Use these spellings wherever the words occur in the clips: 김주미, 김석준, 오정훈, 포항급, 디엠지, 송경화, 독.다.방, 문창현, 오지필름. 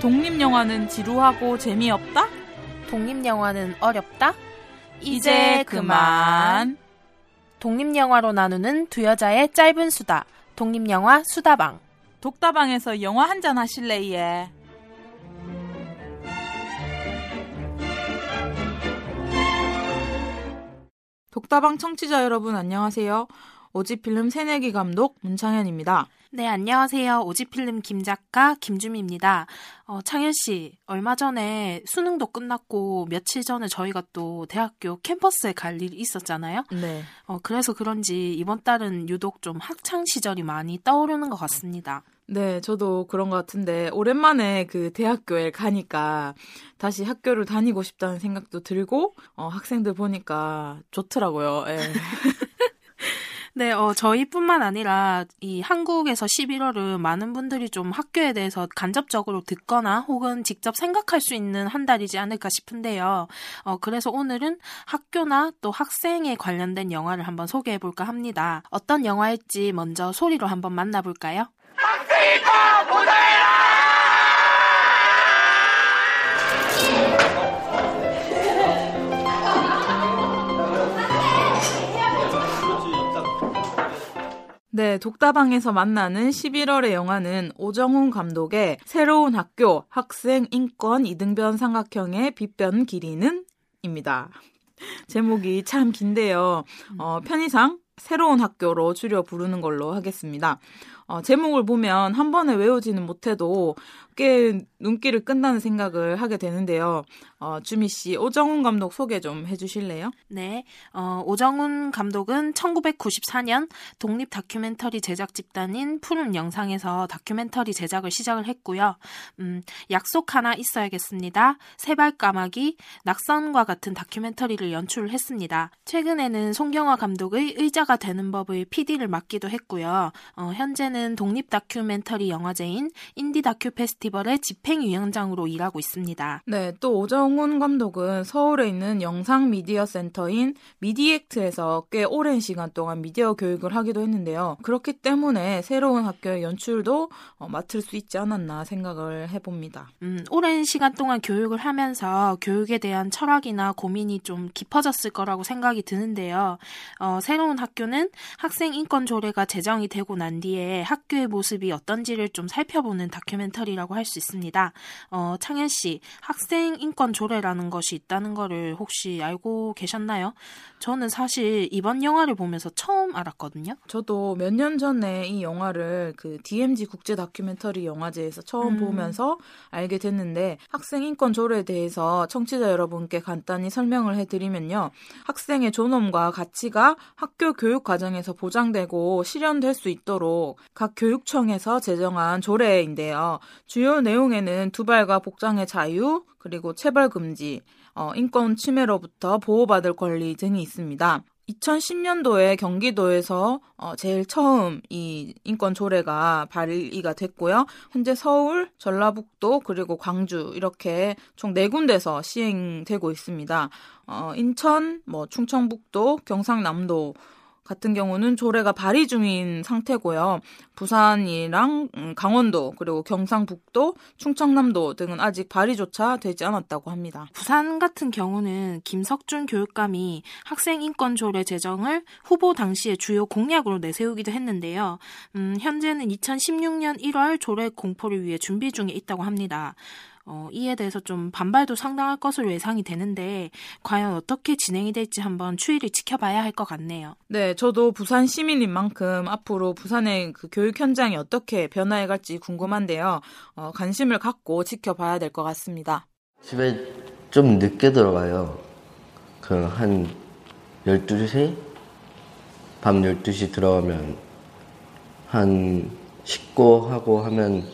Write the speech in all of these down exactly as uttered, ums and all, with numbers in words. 독립영화는 지루하고 재미없다? 독립영화는 어렵다? 이제 그만! 독립영화로 나누는 두 여자의 짧은 수다. 독립영화 수다방. 독다방에서 영화 한잔 하실래예? 독다방 청취자 여러분 안녕하세요. 오지필름 새내기 감독 문창현입니다. 네, 안녕하세요. 오지필름 김작가 김주미입니다. 어, 창현씨, 얼마 전에 수능도 끝났고 며칠 전에 저희가 또 대학교 캠퍼스에 갈 일이 있었잖아요. 네. 어, 그래서 그런지 이번 달은 유독 좀 학창시절이 많이 떠오르는 것 같습니다. 네, 저도 그런 것 같은데 오랜만에 그 대학교에 가니까 다시 학교를 다니고 싶다는 생각도 들고 어, 학생들 보니까 좋더라고요. 예. 네, 어, 저희뿐만 아니라 이 한국에서 십일월은 많은 분들이 좀 학교에 대해서 간접적으로 듣거나 혹은 직접 생각할 수 있는 한 달이지 않을까 싶은데요. 어, 그래서 오늘은 학교나 또 학생에 관련된 영화를 한번 소개해볼까 합니다. 어떤 영화일지 먼저 소리로 한번 만나볼까요? 학생이다! 모자라! 네, 독다방에서 만나는 십일월의 영화는 오정훈 감독의 새로운 학교, 학생, 인권, 이등변 삼각형의 빗변 길이는? 입니다. 제목이 참 긴데요. 어, 편의상 새로운 학교로 줄여 부르는 걸로 하겠습니다. 어, 제목을 보면 한 번에 외우지는 못해도 꽤 눈길을 끈다는 생각을 하게 되는데요. 어, 주미 씨, 오정훈 감독 소개 좀 해주실래요? 네, 어, 오정훈 감독은 천구백구십사년 독립 다큐멘터리 제작 집단인 푸른 영상에서 다큐멘터리 제작을 시작을 했고요. 음, 약속 하나 있어야겠습니다, 새발 까마귀, 낙선과 같은 다큐멘터리를 연출을 했습니다. 최근에는 송경화 감독의 의자가 되는 법의 피디를 맡기도 했고요. 어, 현재는 독립 다큐멘터리 영화제인 인디 다큐페스티벌의 집행위원장으로 일하고 있습니다. 네, 또 오정훈 감독은 서울에 있는 영상 미디어 센터인 미디액트에서 꽤 오랜 시간 동안 미디어 교육을 하기도 했는데요. 그렇기 때문에 새로운 학교의 연출도 맡을 수 있지 않았나 생각을 해봅니다. 음, 오랜 시간 동안 교육을 하면서 교육에 대한 철학이나 고민이 좀 깊어졌을 거라고 생각이 드는데요. 어, 새로운 학교는 학생 인권 조례가 제정이 되고 난 뒤에 학교의 모습이 어떤지를 좀 살펴보는 다큐멘터리라고 할 수 있습니다. 어, 창현 씨, 학생 인권 조례라는 것이 있다는 거를 혹시 알고 계셨나요? 저는 사실 이번 영화를 보면서 처음 알았거든요. 저도 몇 년 전에 이 영화를 그 디엠지 국제 다큐멘터리 영화제에서 처음 음. 보면서 알게 됐는데, 학생 인권 조례에 대해서 청취자 여러분께 간단히 설명을 해드리면요. 학생의 존엄과 가치가 학교 교육 과정에서 보장되고 실현될 수 있도록 각 교육청에서 제정한 조례인데요. 주요 내용에는 두발과 복장의 자유, 그리고 체벌 금지, 어, 인권 침해로부터 보호받을 권리 등이 있습니다. 이천십년도에 경기도에서 어, 제일 처음 이 인권 조례가 발의가 됐고요. 현재 서울, 전라북도, 그리고 광주 이렇게 총 네 군데서 시행되고 있습니다. 어, 인천, 뭐 충청북도, 경상남도 같은 경우는 조례가 발의 중인 상태고요. 부산이랑 강원도, 그리고 경상북도, 충청남도 등은 아직 발의조차 되지 않았다고 합니다. 부산 같은 경우는 김석준 교육감이 학생 인권 조례 제정을 후보 당시의 주요 공약으로 내세우기도 했는데요. 음, 현재는 이천십육년 일월 조례 공포를 위해 준비 중에 있다고 합니다. 어, 이에 대해서 좀 반발도 상당할 것으로 예상이 되는데 과연 어떻게 진행이 될지 한번 추이를 지켜봐야 할 것 같네요. 네, 저도 부산 시민인 만큼 앞으로 부산의 그 교육 현장이 어떻게 변화해갈지 궁금한데요. 어, 관심을 갖고 지켜봐야 될 것 같습니다. 집에 좀 늦게 들어가요. 그럼 한 열두 시? 밤 열두 시 들어오면 한 씻고 하고 하면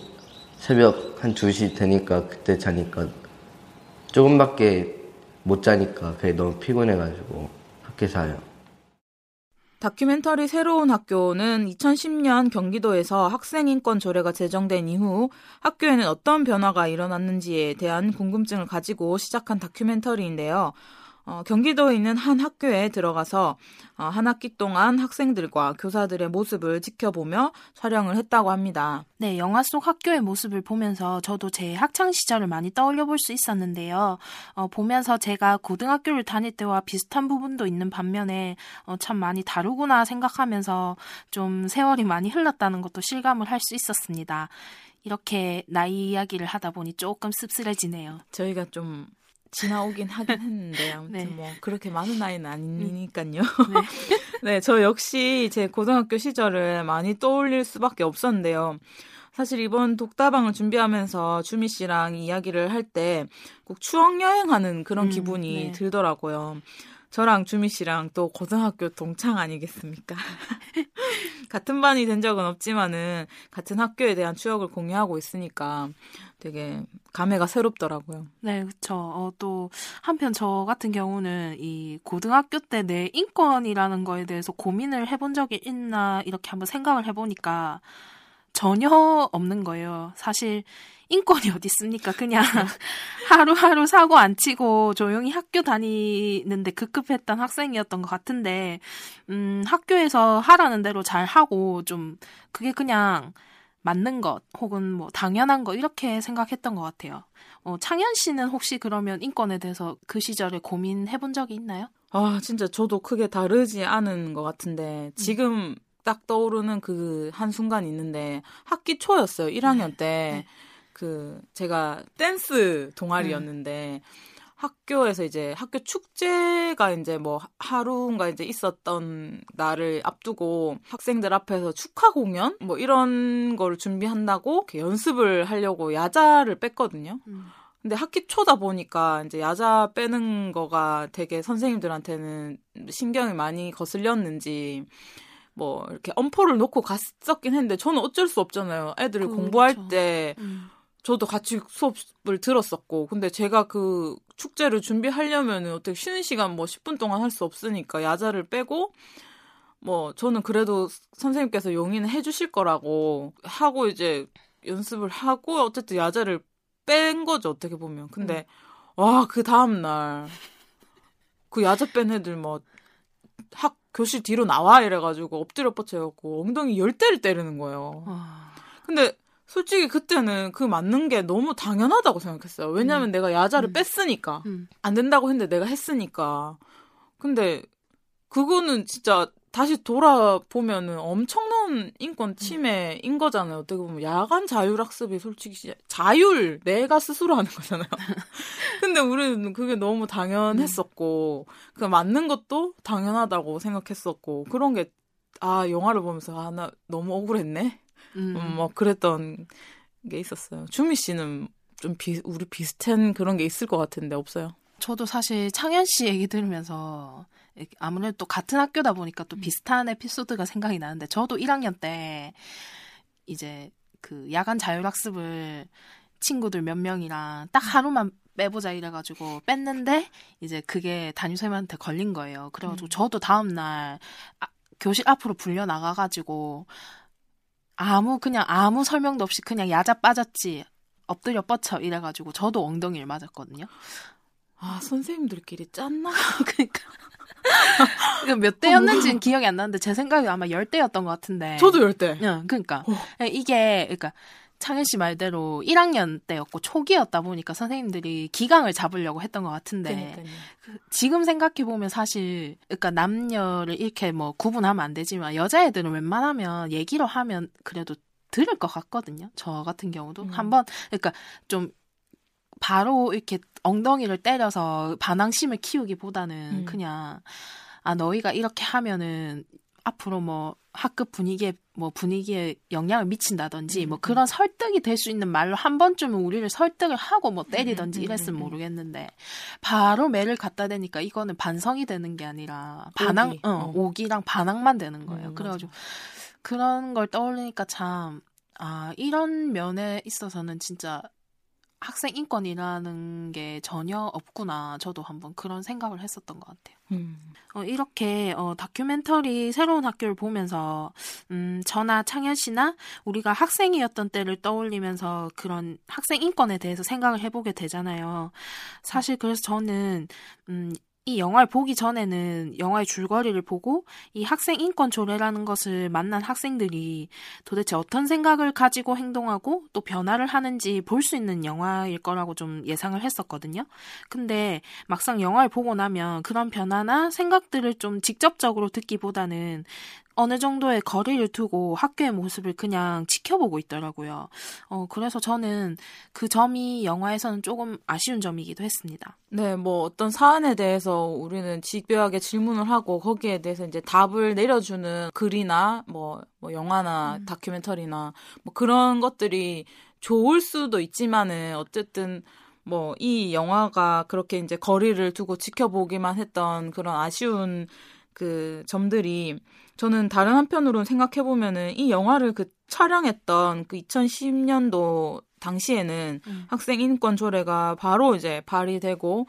새벽 한 두 시 되니까 그때 자니까 조금밖에 못 자니까 그게 너무 피곤해가지고 학교 사요. 다큐멘터리 새로운 학교는 이천십 년 경기도에서 학생인권 조례가 제정된 이후 학교에는 어떤 변화가 일어났는지에 대한 궁금증을 가지고 시작한 다큐멘터리인데요. 어, 경기도에 있는 한 학교에 들어가서 어, 한 학기 동안 학생들과 교사들의 모습을 지켜보며 촬영을 했다고 합니다. 네, 영화 속 학교의 모습을 보면서 저도 제 학창시절을 많이 떠올려 볼 수 있었는데요. 어, 보면서 제가 고등학교를 다닐 때와 비슷한 부분도 있는 반면에 어, 참 많이 다르구나 생각하면서 좀 세월이 많이 흘렀다는 것도 실감을 할 수 있었습니다. 이렇게 나이 이야기를 하다 보니 조금 씁쓸해지네요. 저희가 좀... 지나오긴 하긴 했는데 아무튼 네. 뭐 그렇게 많은 나이는 아니니까요. 네. 네, 저 역시 제 고등학교 시절을 많이 떠올릴 수밖에 없었는데요. 사실 이번 독다방을 준비하면서 주미 씨랑 이야기를 할 때 꼭 추억 여행하는 그런 음, 기분이 네. 들더라고요. 저랑 주미 씨랑 또 고등학교 동창 아니겠습니까? 같은 반이 된 적은 없지만은 같은 학교에 대한 추억을 공유하고 있으니까 되게 감회가 새롭더라고요. 네, 그렇죠. 어, 또 한편 저 같은 경우는 이 고등학교 때 내 인권이라는 거에 대해서 고민을 해본 적이 있나 이렇게 한번 생각을 해보니까 전혀 없는 거예요. 사실 인권이 어디 있습니까? 그냥 하루하루 사고 안 치고 조용히 학교 다니는데 급급했던 학생이었던 것 같은데 음, 학교에서 하라는 대로 잘 하고 좀 그게 그냥 맞는 것 혹은 뭐 당연한 것 이렇게 생각했던 것 같아요. 어, 창현 씨는 혹시 그러면 인권에 대해서 그 시절에 고민해본 적이 있나요? 아 진짜 저도 크게 다르지 않은 것 같은데 지금 딱 떠오르는 그 한순간 있는데 학기 초였어요. 일 학년 때. 그 제가 댄스 동아리였는데 음. 학교에서 이제 학교 축제가 이제 뭐 하루인가 이제 있었던 날을 앞두고 학생들 앞에서 축하 공연 뭐 이런 거를 준비한다고 이렇게 연습을 하려고 야자를 뺐거든요. 음. 근데 학기 초다 보니까 이제 야자 빼는 거가 되게 선생님들한테는 신경이 많이 거슬렸는지 뭐 이렇게 엄포를 놓고 갔었긴 했는데 저는 어쩔 수 없잖아요. 애들을 그렇죠. 공부할 때 음. 저도 같이 수업을 들었었고 근데 제가 그 축제를 준비하려면 어떻게 쉬는 시간 뭐 십 분 동안 할 수 없으니까 야자를 빼고 뭐 저는 그래도 선생님께서 용인을 해주실 거라고 하고 이제 연습을 하고 어쨌든 야자를 뺀 거죠 어떻게 보면. 근데 음. 와 그 다음날 그 야자 뺀 애들 뭐 학 교실 뒤로 나와 이래가지고 엎드려 뻗쳐갖고 엉덩이 열 대를 때리는 거예요. 근데 솔직히 그때는 그 맞는 게 너무 당연하다고 생각했어요. 왜냐하면 음. 내가 야자를 음. 뺐으니까 음. 안 된다고 했는데 내가 했으니까. 근데 그거는 진짜 다시 돌아보면은 엄청난 인권 침해인 음. 거잖아요. 어떻게 보면 야간 자율학습이 솔직히 자율 내가 스스로 하는 거잖아요. 근데 우리는 그게 너무 당연했었고 음. 그 맞는 것도 당연하다고 생각했었고 그런 게 아 영화를 보면서 아 나 너무 억울했네. 음. 음, 막 그랬던 게 있었어요. 주미 씨는 좀 비, 우리 비슷한 그런 게 있을 것 같은데 없어요? 저도 사실 창현 씨 얘기 들으면서 아무래도 또 같은 학교다 보니까 또 비슷한 에피소드가 생각이 나는데 저도 일 학년 때 이제 그 야간 자율학습을 친구들 몇 명이랑 딱 하루만 빼보자 이래가지고 뺐는데 이제 그게 담임선생님한테 걸린 거예요. 그래가지고 음. 저도 다음날 아, 교실 앞으로 불려나가가지고 아무 그냥 아무 설명도 없이 그냥 야자 빠졌지 엎드려 뻗쳐 이래가지고 저도 엉덩이를 맞았거든요. 아 선생님들끼리 짰나? 그러니까 몇 대였는지는 어, 기억이 안 나는데 제 생각에 아마 열 대였던 것 같은데. 저도 열 대. 응, 그러니까 어. 이게 그러니까 창현 씨 말대로 일 학년 때였고 초기였다 보니까 선생님들이 기강을 잡으려고 했던 것 같은데 그, 지금 생각해 보면 사실 그러니까 남녀를 이렇게 뭐 구분하면 안 되지만 여자애들은 웬만하면 얘기로 하면 그래도 들을 것 같거든요. 저 같은 경우도 음. 한번 그러니까 좀 바로 이렇게 엉덩이를 때려서 반항심을 키우기보다는 음. 그냥 아 너희가 이렇게 하면은 앞으로 뭐 학급 분위기에 뭐 분위기에 영향을 미친다든지 뭐 그런 설득이 될 수 있는 말로 한 번쯤은 우리를 설득을 하고 뭐 때리든지 이랬으면 모르겠는데 바로 매를 갖다 대니까 이거는 반성이 되는 게 아니라 반항, 오기. 어, 오기랑 반항만 되는 거예요. 음, 그래가지고 맞아. 그런 걸 떠올리니까 참 아, 이런 면에 있어서는 진짜 학생 인권이라는 게 전혀 없구나. 저도 한번 그런 생각을 했었던 것 같아요. 음. 어, 이렇게 어, 다큐멘터리 새로운 학교를 보면서 음, 저나 창현 씨나 우리가 학생이었던 때를 떠올리면서 그런 학생 인권에 대해서 생각을 해보게 되잖아요. 사실 그래서 저는 음, 이 영화를 보기 전에는 영화의 줄거리를 보고 이 학생 인권 조례라는 것을 만난 학생들이 도대체 어떤 생각을 가지고 행동하고 또 변화를 하는지 볼 수 있는 영화일 거라고 좀 예상을 했었거든요. 근데 막상 영화를 보고 나면 그런 변화나 생각들을 좀 직접적으로 듣기보다는 어느 정도의 거리를 두고 학교의 모습을 그냥 지켜보고 있더라고요. 어, 그래서 저는 그 점이 영화에서는 조금 아쉬운 점이기도 했습니다. 네, 뭐 어떤 사안에 대해서 우리는 집요하게 질문을 하고 거기에 대해서 이제 답을 내려주는 글이나 뭐, 뭐 영화나 음. 다큐멘터리나 뭐 그런 것들이 좋을 수도 있지만은 어쨌든 뭐 이 영화가 그렇게 이제 거리를 두고 지켜보기만 했던 그런 아쉬운 그 점들이 저는 다른 한편으로는 생각해보면은 이 영화를 그 촬영했던 그 이천십 년도 당시에는 음. 학생 인권 조례가 바로 이제 발의되고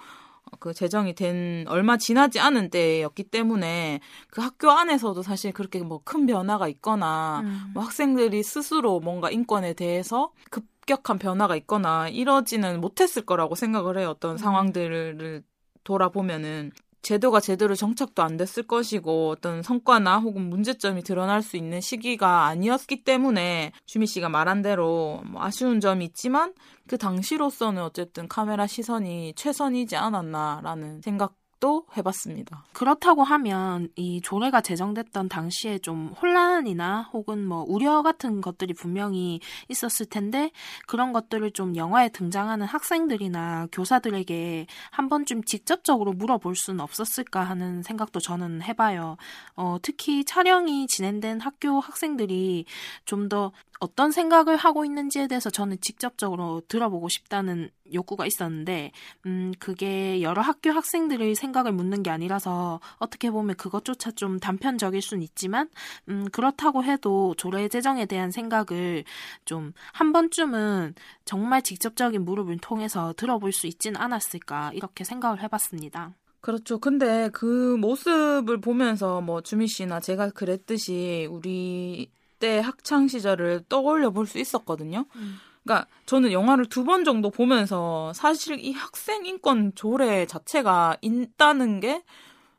그 제정이 된 얼마 지나지 않은 때였기 때문에 그 학교 안에서도 사실 그렇게 뭐 큰 변화가 있거나 음. 뭐 학생들이 스스로 뭔가 인권에 대해서 급격한 변화가 있거나 이러지는 못했을 거라고 생각을 해요. 어떤 음. 상황들을 돌아보면은. 제도가 제대로 정착도 안 됐을 것이고 어떤 성과나 혹은 문제점이 드러날 수 있는 시기가 아니었기 때문에 주미 씨가 말한 대로 뭐 아쉬운 점이 있지만 그 당시로서는 어쨌든 카메라 시선이 최선이지 않았나라는 생각 또 해봤습니다. 그렇다고 하면 이 조례가 제정됐던 당시에 좀 혼란이나 혹은 뭐 우려 같은 것들이 분명히 있었을 텐데 그런 것들을 좀 영화에 등장하는 학생들이나 교사들에게 한 번쯤 직접적으로 물어볼 수는 없었을까 하는 생각도 저는 해봐요. 어, 특히 촬영이 진행된 학교 학생들이 좀 더 어떤 생각을 하고 있는지에 대해서 저는 직접적으로 들어보고 싶다는 욕구가 있었는데 음, 그게 여러 학교 학생들의 생각을 묻는 게 아니라서 어떻게 보면 그것조차 좀 단편적일 순 있지만 음, 그렇다고 해도 조례 제정에 대한 생각을 좀 한 번쯤은 정말 직접적인 물음을 통해서 들어볼 수 있진 않았을까 이렇게 생각을 해봤습니다. 그렇죠. 근데 그 모습을 보면서 뭐 주미 씨나 제가 그랬듯이 우리 때 학창 시절을 떠올려 볼 수 있었거든요. 음. 그러니까 저는 영화를 두 번 정도 보면서 사실 이 학생 인권 조례 자체가 있다는 게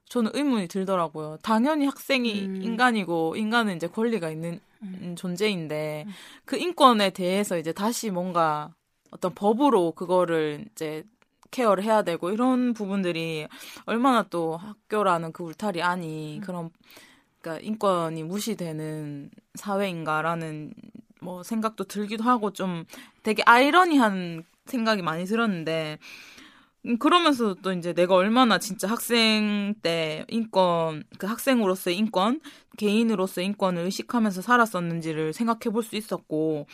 저는 의문이 들더라고요. 당연히 학생이 음. 인간이고 인간은 이제 권리가 있는 음. 존재인데 음. 그 인권에 대해서 이제 다시 뭔가 어떤 법으로 그거를 이제 케어를 해야 되고 이런 부분들이 얼마나 또 학교라는 그 울타리 안이 음. 그런 그러니까 인권이 무시되는 사회인가라는 뭐 생각도 들기도 하고 좀 되게 아이러니한 생각이 많이 들었는데 그러면서 또 이제 내가 얼마나 진짜 학생 때 인권, 그 학생으로서의 인권, 개인으로서의 인권을 의식하면서 살았었는지를 생각해 볼 수 있었고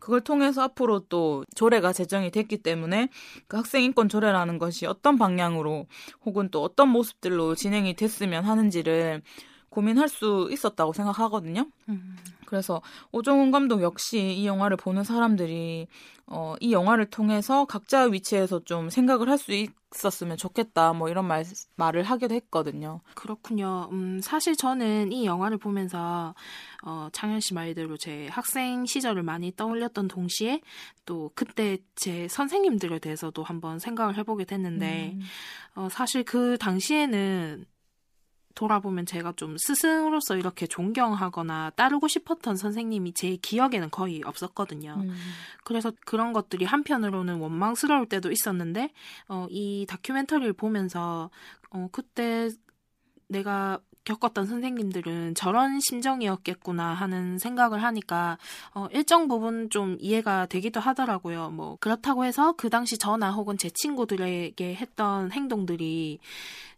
그걸 통해서 앞으로 또 조례가 제정이 됐기 때문에 그 학생 인권 조례라는 것이 어떤 방향으로 혹은 또 어떤 모습들로 진행이 됐으면 하는지를 고민할 수 있었다고 생각하거든요. 음. 그래서 오정훈 감독 역시 이 영화를 보는 사람들이 어, 이 영화를 통해서 각자의 위치에서 좀 생각을 할 수 있었으면 좋겠다 뭐 이런 말, 말을 하기도 했거든요. 그렇군요. 음, 사실 저는 이 영화를 보면서 어, 창현 씨 말대로 제 학생 시절을 많이 떠올렸던 동시에 또 그때 제 선생님들에 대해서도 한번 생각을 해보게 됐는데 음. 어, 사실 그 당시에는 돌아보면 제가 좀 스승으로서 이렇게 존경하거나 따르고 싶었던 선생님이 제 기억에는 거의 없었거든요. 음. 그래서 그런 것들이 한편으로는 원망스러울 때도 있었는데 어, 이 다큐멘터리를 보면서 어, 그때 내가 겪었던 선생님들은 저런 심정이었겠구나 하는 생각을 하니까 어, 일정 부분 좀 이해가 되기도 하더라고요. 뭐 그렇다고 해서 그 당시 저나 혹은 제 친구들에게 했던 행동들이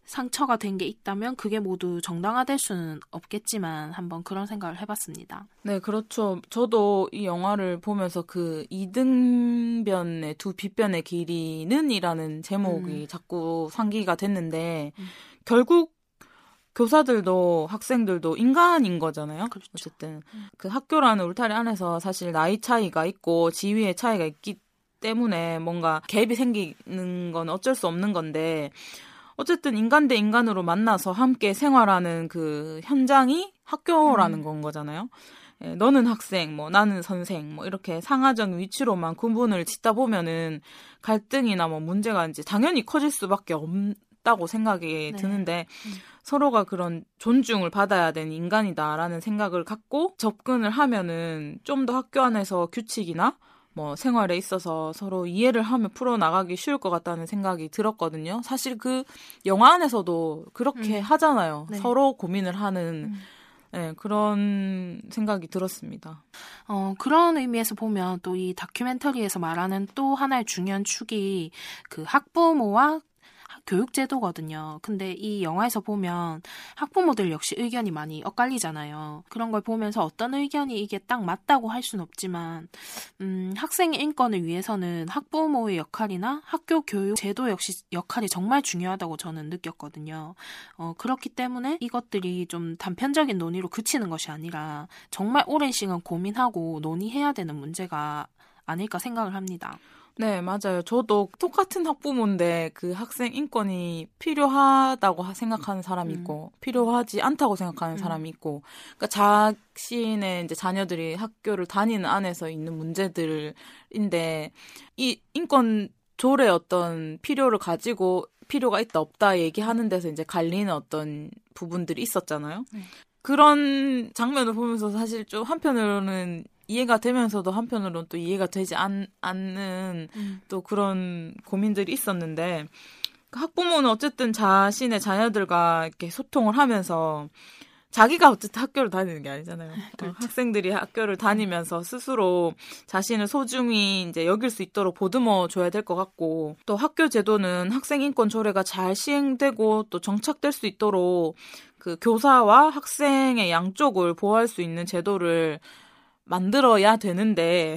상처가 된 게 있다면 그게 모두 정당화될 수는 없겠지만 한번 그런 생각을 해봤습니다. 네, 그렇죠. 저도 이 영화를 보면서 그 이등변의 두 빗변의 길이는 이라는 제목이 음. 자꾸 상기가 됐는데 음. 결국 교사들도 학생들도 인간인 거잖아요. 그렇죠. 어쨌든 그 학교라는 울타리 안에서 사실 나이 차이가 있고 지위의 차이가 있기 때문에 뭔가 갭이 생기는 건 어쩔 수 없는 건데 어쨌든 인간 대 인간으로 만나서 함께 생활하는 그 현장이 학교라는 음. 건 거잖아요. 너는 학생, 뭐 나는 선생, 뭐 이렇게 상하적 위치로만 구분을 짓다 보면은 갈등이나 뭐 문제가 이제 당연히 커질 수밖에 없다고 생각이 네. 드는데 음. 서로가 그런 존중을 받아야 되는 인간이다라는 생각을 갖고 접근을 하면은 좀 더 학교 안에서 규칙이나 뭐 생활에 있어서 서로 이해를 하며 풀어나가기 쉬울 것 같다는 생각이 들었거든요. 사실 그 영화 안에서도 그렇게 음. 하잖아요. 네. 서로 고민을 하는 음. 네, 그런 생각이 들었습니다. 어, 그런 의미에서 보면 또 이 다큐멘터리에서 말하는 또 하나의 중요한 축이 그 학부모와 교육제도거든요. 근데 이 영화에서 보면 학부모들 역시 의견이 많이 엇갈리잖아요. 그런 걸 보면서 어떤 의견이 이게 딱 맞다고 할 수는 없지만 음, 학생의 인권을 위해서는 학부모의 역할이나 학교 교육제도 역시 역할이 정말 중요하다고 저는 느꼈거든요. 어, 그렇기 때문에 이것들이 좀 단편적인 논의로 그치는 것이 아니라 정말 오랜 시간 고민하고 논의해야 되는 문제가 아닐까 생각을 합니다. 네, 맞아요. 저도 똑같은 학부모인데 그 학생 인권이 필요하다고 생각하는 사람이 있고 음. 필요하지 않다고 생각하는 음. 사람이 있고 그러니까 자신의 이제 자녀들이 학교를 다니는 안에서 있는 문제들인데 이 인권 조례 어떤 필요를 가지고 필요가 있다 없다 얘기하는 데서 이제 갈리는 어떤 부분들이 있었잖아요. 음. 그런 장면을 보면서 사실 좀 한편으로는 이해가 되면서도 한편으로는 또 이해가 되지 않, 않는 음. 또 그런 고민들이 있었는데 학부모는 어쨌든 자신의 자녀들과 이렇게 소통을 하면서 자기가 어쨌든 학교를 다니는 게 아니잖아요. 그렇죠. 학생들이 학교를 다니면서 스스로 자신을 소중히 이제 여길 수 있도록 보듬어 줘야 될 것 같고 또 학교 제도는 학생 인권 조례가 잘 시행되고 또 정착될 수 있도록 그 교사와 학생의 양쪽을 보호할 수 있는 제도를 만들어야 되는데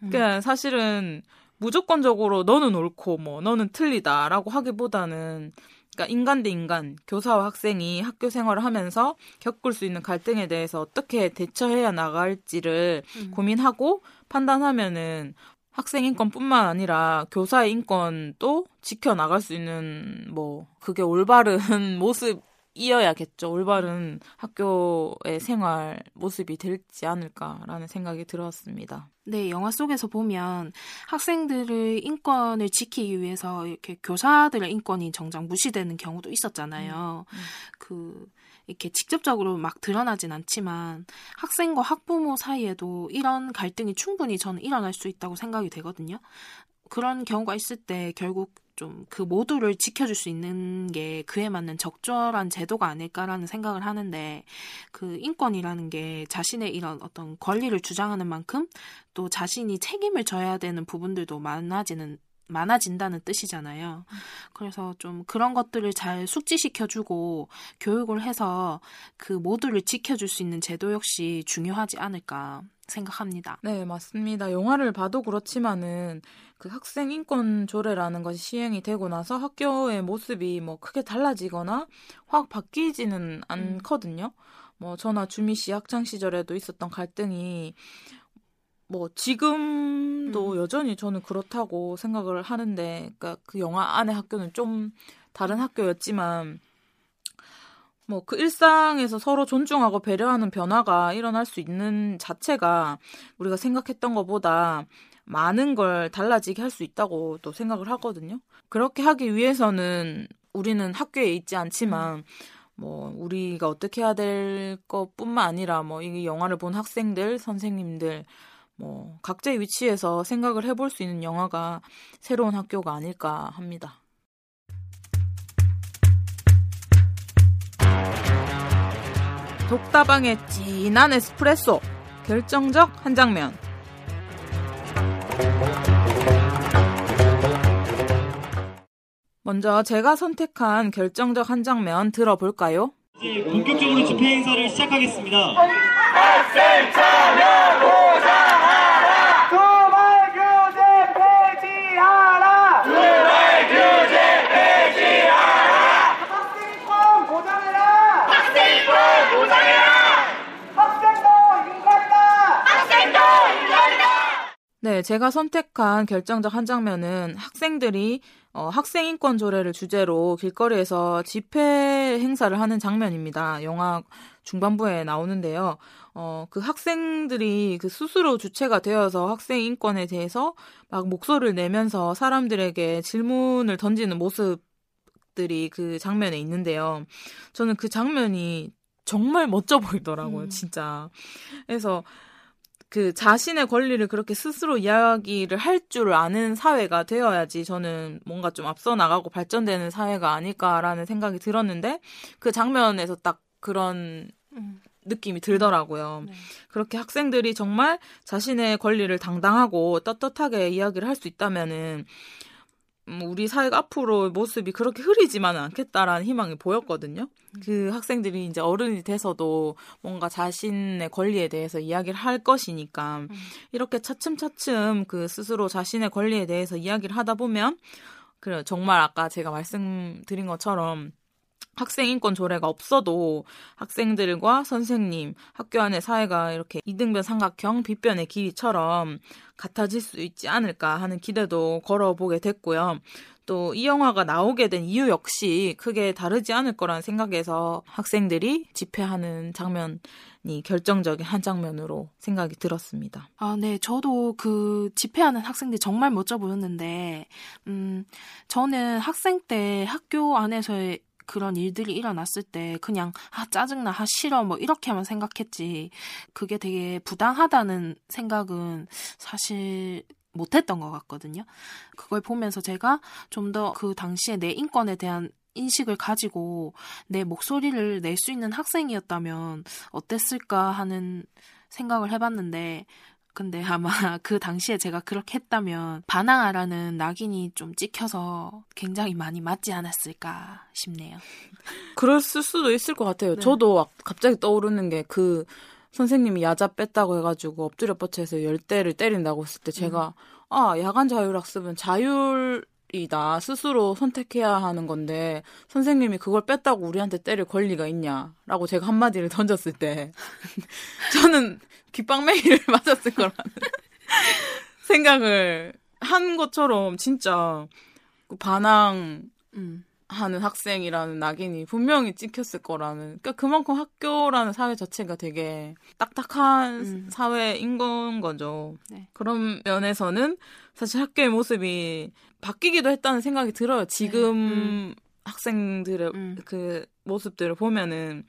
음. 그러니까 사실은 무조건적으로 너는 옳고 뭐 너는 틀리다라고 하기보다는 그러니까 인간 대 인간, 교사와 학생이 학교 생활을 하면서 겪을 수 있는 갈등에 대해서 어떻게 대처해야 나갈지를 음. 고민하고 판단하면은 학생 인권뿐만 아니라 교사의 인권도 지켜나갈 수 있는 뭐 그게 올바른 모습 이어야겠죠. 올바른 학교의 생활 모습이 될지 않을까라는 생각이 들었습니다. 네, 영화 속에서 보면 학생들의 인권을 지키기 위해서 이렇게 교사들의 인권이 정작 무시되는 경우도 있었잖아요. 음. 그 이렇게 직접적으로 막 드러나진 않지만 학생과 학부모 사이에도 이런 갈등이 충분히 저는 일어날 수 있다고 생각이 되거든요. 그런 경우가 있을 때 결국 좀 그 모두를 지켜줄 수 있는 게 그에 맞는 적절한 제도가 아닐까라는 생각을 하는데 그 인권이라는 게 자신의 이런 어떤 권리를 주장하는 만큼 또 자신이 책임을 져야 되는 부분들도 많아지는 많아진다는 뜻이잖아요. 그래서 좀 그런 것들을 잘 숙지시켜주고 교육을 해서 그 모두를 지켜줄 수 있는 제도 역시 중요하지 않을까 생각합니다. 네, 맞습니다. 영화를 봐도 그렇지만은 그 학생 인권 조례라는 것이 시행이 되고 나서 학교의 모습이 뭐 크게 달라지거나 확 바뀌지는 않거든요. 음. 뭐 저나 주미 씨 학창 시절에도 있었던 갈등이 뭐 지금도 음. 여전히 저는 그렇다고 생각을 하는데, 그러니까 그 영화 안의 학교는 좀 다른 학교였지만. 뭐 그 일상에서 서로 존중하고 배려하는 변화가 일어날 수 있는 자체가 우리가 생각했던 것보다 많은 걸 달라지게 할 수 있다고 또 생각을 하거든요. 그렇게 하기 위해서는 우리는 학교에 있지 않지만 뭐 우리가 어떻게 해야 될 것뿐만 아니라 뭐 이 영화를 본 학생들, 선생님들 뭐 각자의 위치에서 생각을 해볼 수 있는 영화가 새로운 학교가 아닐까 합니다. 독다방의 진한 에스프레소, 결정적 한 장면. 먼저 제가 선택한 결정적 한 장면 들어볼까요? 이제 본격적으로 집회 행사를 시작하겠습니다. 학생 참여 보장하라! 두발 규제 폐지하라! 두발 규제 폐지하라! 학생권 보장해라! 학생권 보장해라! 학생도 인간이다! 학생도 인간이다! 네, 제가 선택한 결정적 한 장면은 학생들이 어, 학생인권 조례를 주제로 길거리에서 집회 행사를 하는 장면입니다. 영화 중반부에 나오는데요. 어, 그 학생들이 그 스스로 주체가 되어서 학생인권에 대해서 막 목소리를 내면서 사람들에게 질문을 던지는 모습들이 그 장면에 있는데요. 저는 그 장면이 정말 멋져 보이더라고요. 음. 진짜. 그래서 그 자신의 권리를 그렇게 스스로 이야기를 할 줄 아는 사회가 되어야지 저는 뭔가 좀 앞서 나가고 발전되는 사회가 아닐까라는 생각이 들었는데 그 장면에서 딱 그런 음. 느낌이 들더라고요. 네. 그렇게 학생들이 정말 자신의 권리를 당당하고 떳떳하게 이야기를 할 수 있다면은 우리 사회가 앞으로 모습이 그렇게 흐리지만은 않겠다라는 희망이 보였거든요. 그 학생들이 이제 어른이 돼서도 뭔가 자신의 권리에 대해서 이야기를 할 것이니까 이렇게 차츰차츰 그 스스로 자신의 권리에 대해서 이야기를 하다 보면 그 정말 아까 제가 말씀드린 것처럼 학생인권 조례가 없어도 학생들과 선생님, 학교 안의 사회가 이렇게 이등변 삼각형, 빗변의 길이처럼 같아질 수 있지 않을까 하는 기대도 걸어보게 됐고요. 또 이 영화가 나오게 된 이유 역시 크게 다르지 않을 거란 생각에서 학생들이 집회하는 장면이 결정적인 한 장면으로 생각이 들었습니다. 아, 네. 저도 그 집회하는 학생들이 정말 멋져 보였는데 음, 저는 학생 때 학교 안에서의 그런 일들이 일어났을 때 그냥 아 짜증나, 아 싫어 뭐 이렇게만 생각했지 그게 되게 부당하다는 생각은 사실 못했던 것 같거든요. 그걸 보면서 제가 좀 더 그 당시에 내 인권에 대한 인식을 가지고 내 목소리를 낼 수 있는 학생이었다면 어땠을까 하는 생각을 해봤는데 근데 아마 그 당시에 제가 그렇게 했다면 반항하라는 낙인이 좀 찍혀서 굉장히 많이 맞지 않았을까 싶네요. 그랬을 수도 있을 것 같아요. 네. 저도 갑자기 떠오르는 게 그 선생님이 야자 뺐다고 해가지고 엎드려 뻗쳐서 열대를 때린다고 했을 때 제가 음. 아 야간 자율학습은 자율이다. 스스로 선택해야 하는 건데 선생님이 그걸 뺐다고 우리한테 때릴 권리가 있냐라고 제가 한마디를 던졌을 때 저는 귓방맹이를 맞았을 거라는 생각을 한 것처럼 진짜 반항하는 음. 학생이라는 낙인이 분명히 찍혔을 거라는 그러니까 그만큼 학교라는 사회 자체가 되게 딱딱한 음. 사회인 건 거죠. 네. 그런 면에서는 사실 학교의 모습이 바뀌기도 했다는 생각이 들어요. 지금 네. 음. 학생들의 음. 그 모습들을 보면은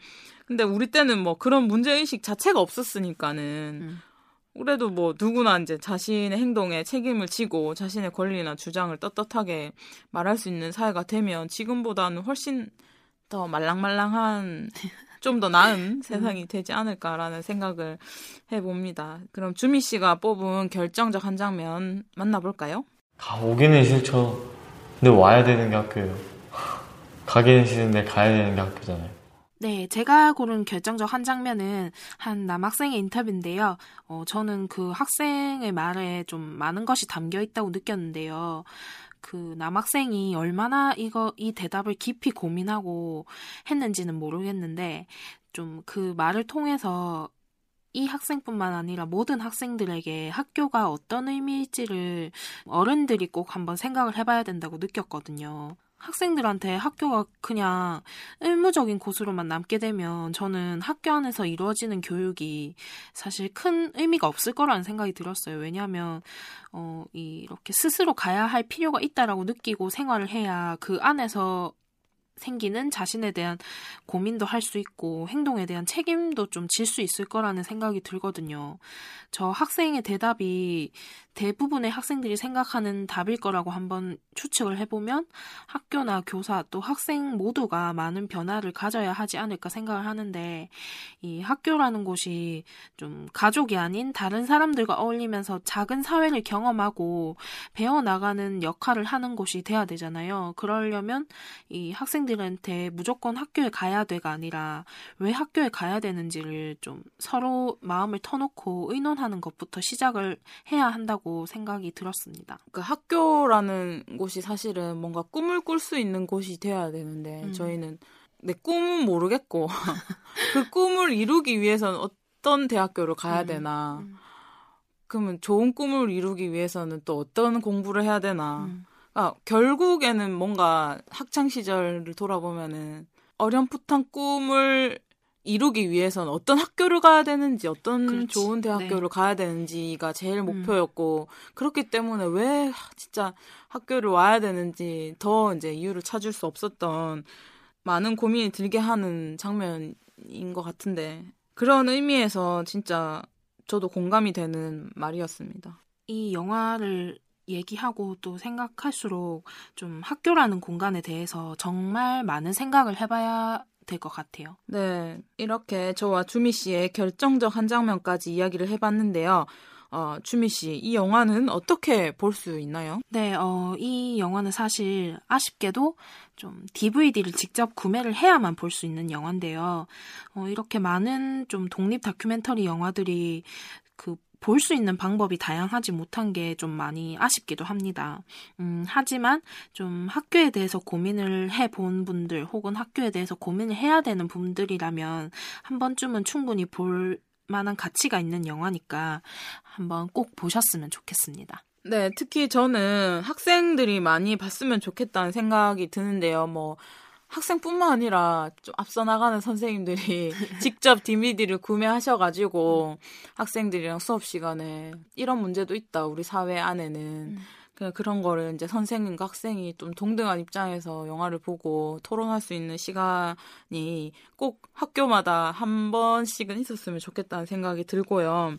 근데 우리 때는 뭐 그런 문제의식 자체가 없었으니까는 음. 그래도 뭐 누구나 이제 자신의 행동에 책임을 지고 자신의 권리나 주장을 떳떳하게 말할 수 있는 사회가 되면 지금보다는 훨씬 더 말랑말랑한 좀 더 나은 세상이 되지 않을까라는 생각을 해봅니다. 그럼 주미 씨가 뽑은 결정적 한 장면 만나볼까요? 가오기는 싫죠. 근데 와야 되는 게 학교예요. 가기는 싫은데 가야 되는 게 학교잖아요. 네, 제가 고른 결정적 한 장면은 한 남학생의 인터뷰인데요. 어, 저는 그 학생의 말에 좀 많은 것이 담겨 있다고 느꼈는데요. 그 남학생이 얼마나 이거, 이 대답을 깊이 고민하고 했는지는 모르겠는데, 좀 그 말을 통해서 이 학생뿐만 아니라 모든 학생들에게 학교가 어떤 의미일지를 어른들이 꼭 한번 생각을 해봐야 된다고 느꼈거든요. 학생들한테 학교가 그냥 의무적인 곳으로만 남게 되면 저는 학교 안에서 이루어지는 교육이 사실 큰 의미가 없을 거라는 생각이 들었어요. 왜냐하면 어, 이렇게 스스로 가야 할 필요가 있다라고 느끼고 생활을 해야 그 안에서 생기는 자신에 대한 고민도 할 수 있고 행동에 대한 책임도 좀 질 수 있을 거라는 생각이 들거든요. 저 학생의 대답이 대부분의 학생들이 생각하는 답일 거라고 한번 추측을 해보면 학교나 교사 또 학생 모두가 많은 변화를 가져야 하지 않을까 생각을 하는데, 이 학교라는 곳이 좀 가족이 아닌 다른 사람들과 어울리면서 작은 사회를 경험하고 배워나가는 역할을 하는 곳이 돼야 되잖아요. 그러려면 이 학생들한테 무조건 학교에 가야 돼가 아니라 왜 학교에 가야 되는지를 좀 서로 마음을 터놓고 의논하는 것부터 시작을 해야 한다고 생각이 들었습니다. 그러니까 학교라는 곳이 사실은 뭔가 꿈을 꿀 수 있는 곳이 돼야 되는데 음. 저희는 내 꿈은 모르겠고 그 꿈을 이루기 위해서는 어떤 대학교를 가야 되나 음. 음. 그러면 좋은 꿈을 이루기 위해서는 또 어떤 공부를 해야 되나 음. 아, 결국에는 뭔가 학창시절을 돌아보면은 어렴풋한 꿈을 이루기 위해서는 어떤 학교를 가야 되는지, 어떤 그렇지. 좋은 대학교를 네. 가야 되는지가 제일 목표였고, 음. 그렇기 때문에 왜 진짜 학교를 와야 되는지 더 이제 이유를 찾을 수 없었던 많은 고민이 들게 하는 장면인 것 같은데, 그런 의미에서 진짜 저도 공감이 되는 말이었습니다. 이 영화를 얘기하고 또 생각할수록 좀 학교라는 공간에 대해서 정말 많은 생각을 해봐야 될 것 같아요. 네, 이렇게 저와 주미 씨의 결정적 한 장면까지 이야기를 해봤는데요. 어, 주미 씨, 이 영화는 어떻게 볼 수 있나요? 네, 어, 이 영화는 사실 아쉽게도 좀 디브이디를 직접 구매를 해야만 볼 수 있는 영화인데요. 어, 이렇게 많은 좀 독립 다큐멘터리 영화들이 그 볼 수 있는 방법이 다양하지 못한 게 좀 많이 아쉽기도 합니다. 음, 하지만 좀 학교에 대해서 고민을 해본 분들 혹은 학교에 대해서 고민을 해야 되는 분들이라면 한 번쯤은 충분히 볼 만한 가치가 있는 영화니까 한번 꼭 보셨으면 좋겠습니다. 네, 특히 저는 학생들이 많이 봤으면 좋겠다는 생각이 드는데요. 뭐 학생뿐만 아니라 좀 앞서 나가는 선생님들이 직접 디브이디를 구매하셔가지고 학생들이랑 수업 시간에 이런 문제도 있다, 우리 사회 안에는. 그냥 그런 거를 이제 선생님과 학생이 좀 동등한 입장에서 영화를 보고 토론할 수 있는 시간이 꼭 학교마다 한 번씩은 있었으면 좋겠다는 생각이 들고요.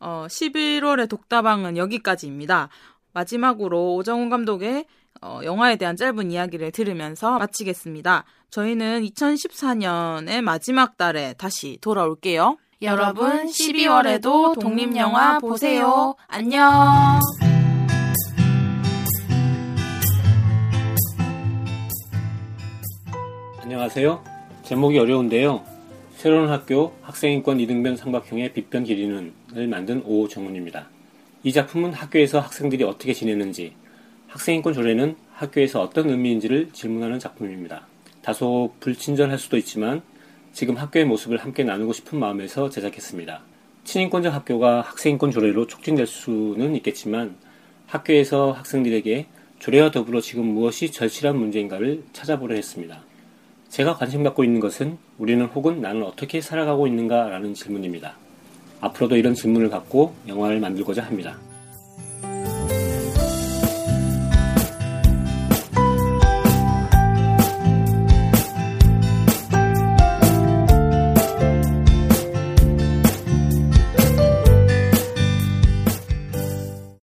어, 십일월의 독다방은 여기까지입니다. 마지막으로 오정훈 감독의 어, 영화에 대한 짧은 이야기를 들으면서 마치겠습니다. 저희는 이천십사 년의 마지막 달에 다시 돌아올게요. 여러분, 십이월에도 독립영화 보세요. 안녕! 안녕하세요. 제목이 어려운데요. 새로운 학교 학생인권 이등변 삼각형의 빛변 길이는을 만든 오정훈입니다. 이 작품은 학교에서 학생들이 어떻게 지내는지, 학생인권 조례는 학교에서 어떤 의미인지를 질문하는 작품입니다. 다소 불친절할 수도 있지만 지금 학교의 모습을 함께 나누고 싶은 마음에서 제작했습니다. 친인권적 학교가 학생인권 조례로 촉진될 수는 있겠지만 학교에서 학생들에게 조례와 더불어 지금 무엇이 절실한 문제인가를 찾아보려 했습니다. 제가 관심 갖고 있는 것은 우리는 혹은 나는 어떻게 살아가고 있는가라는 질문입니다. 앞으로도 이런 질문을 갖고 영화를 만들고자 합니다.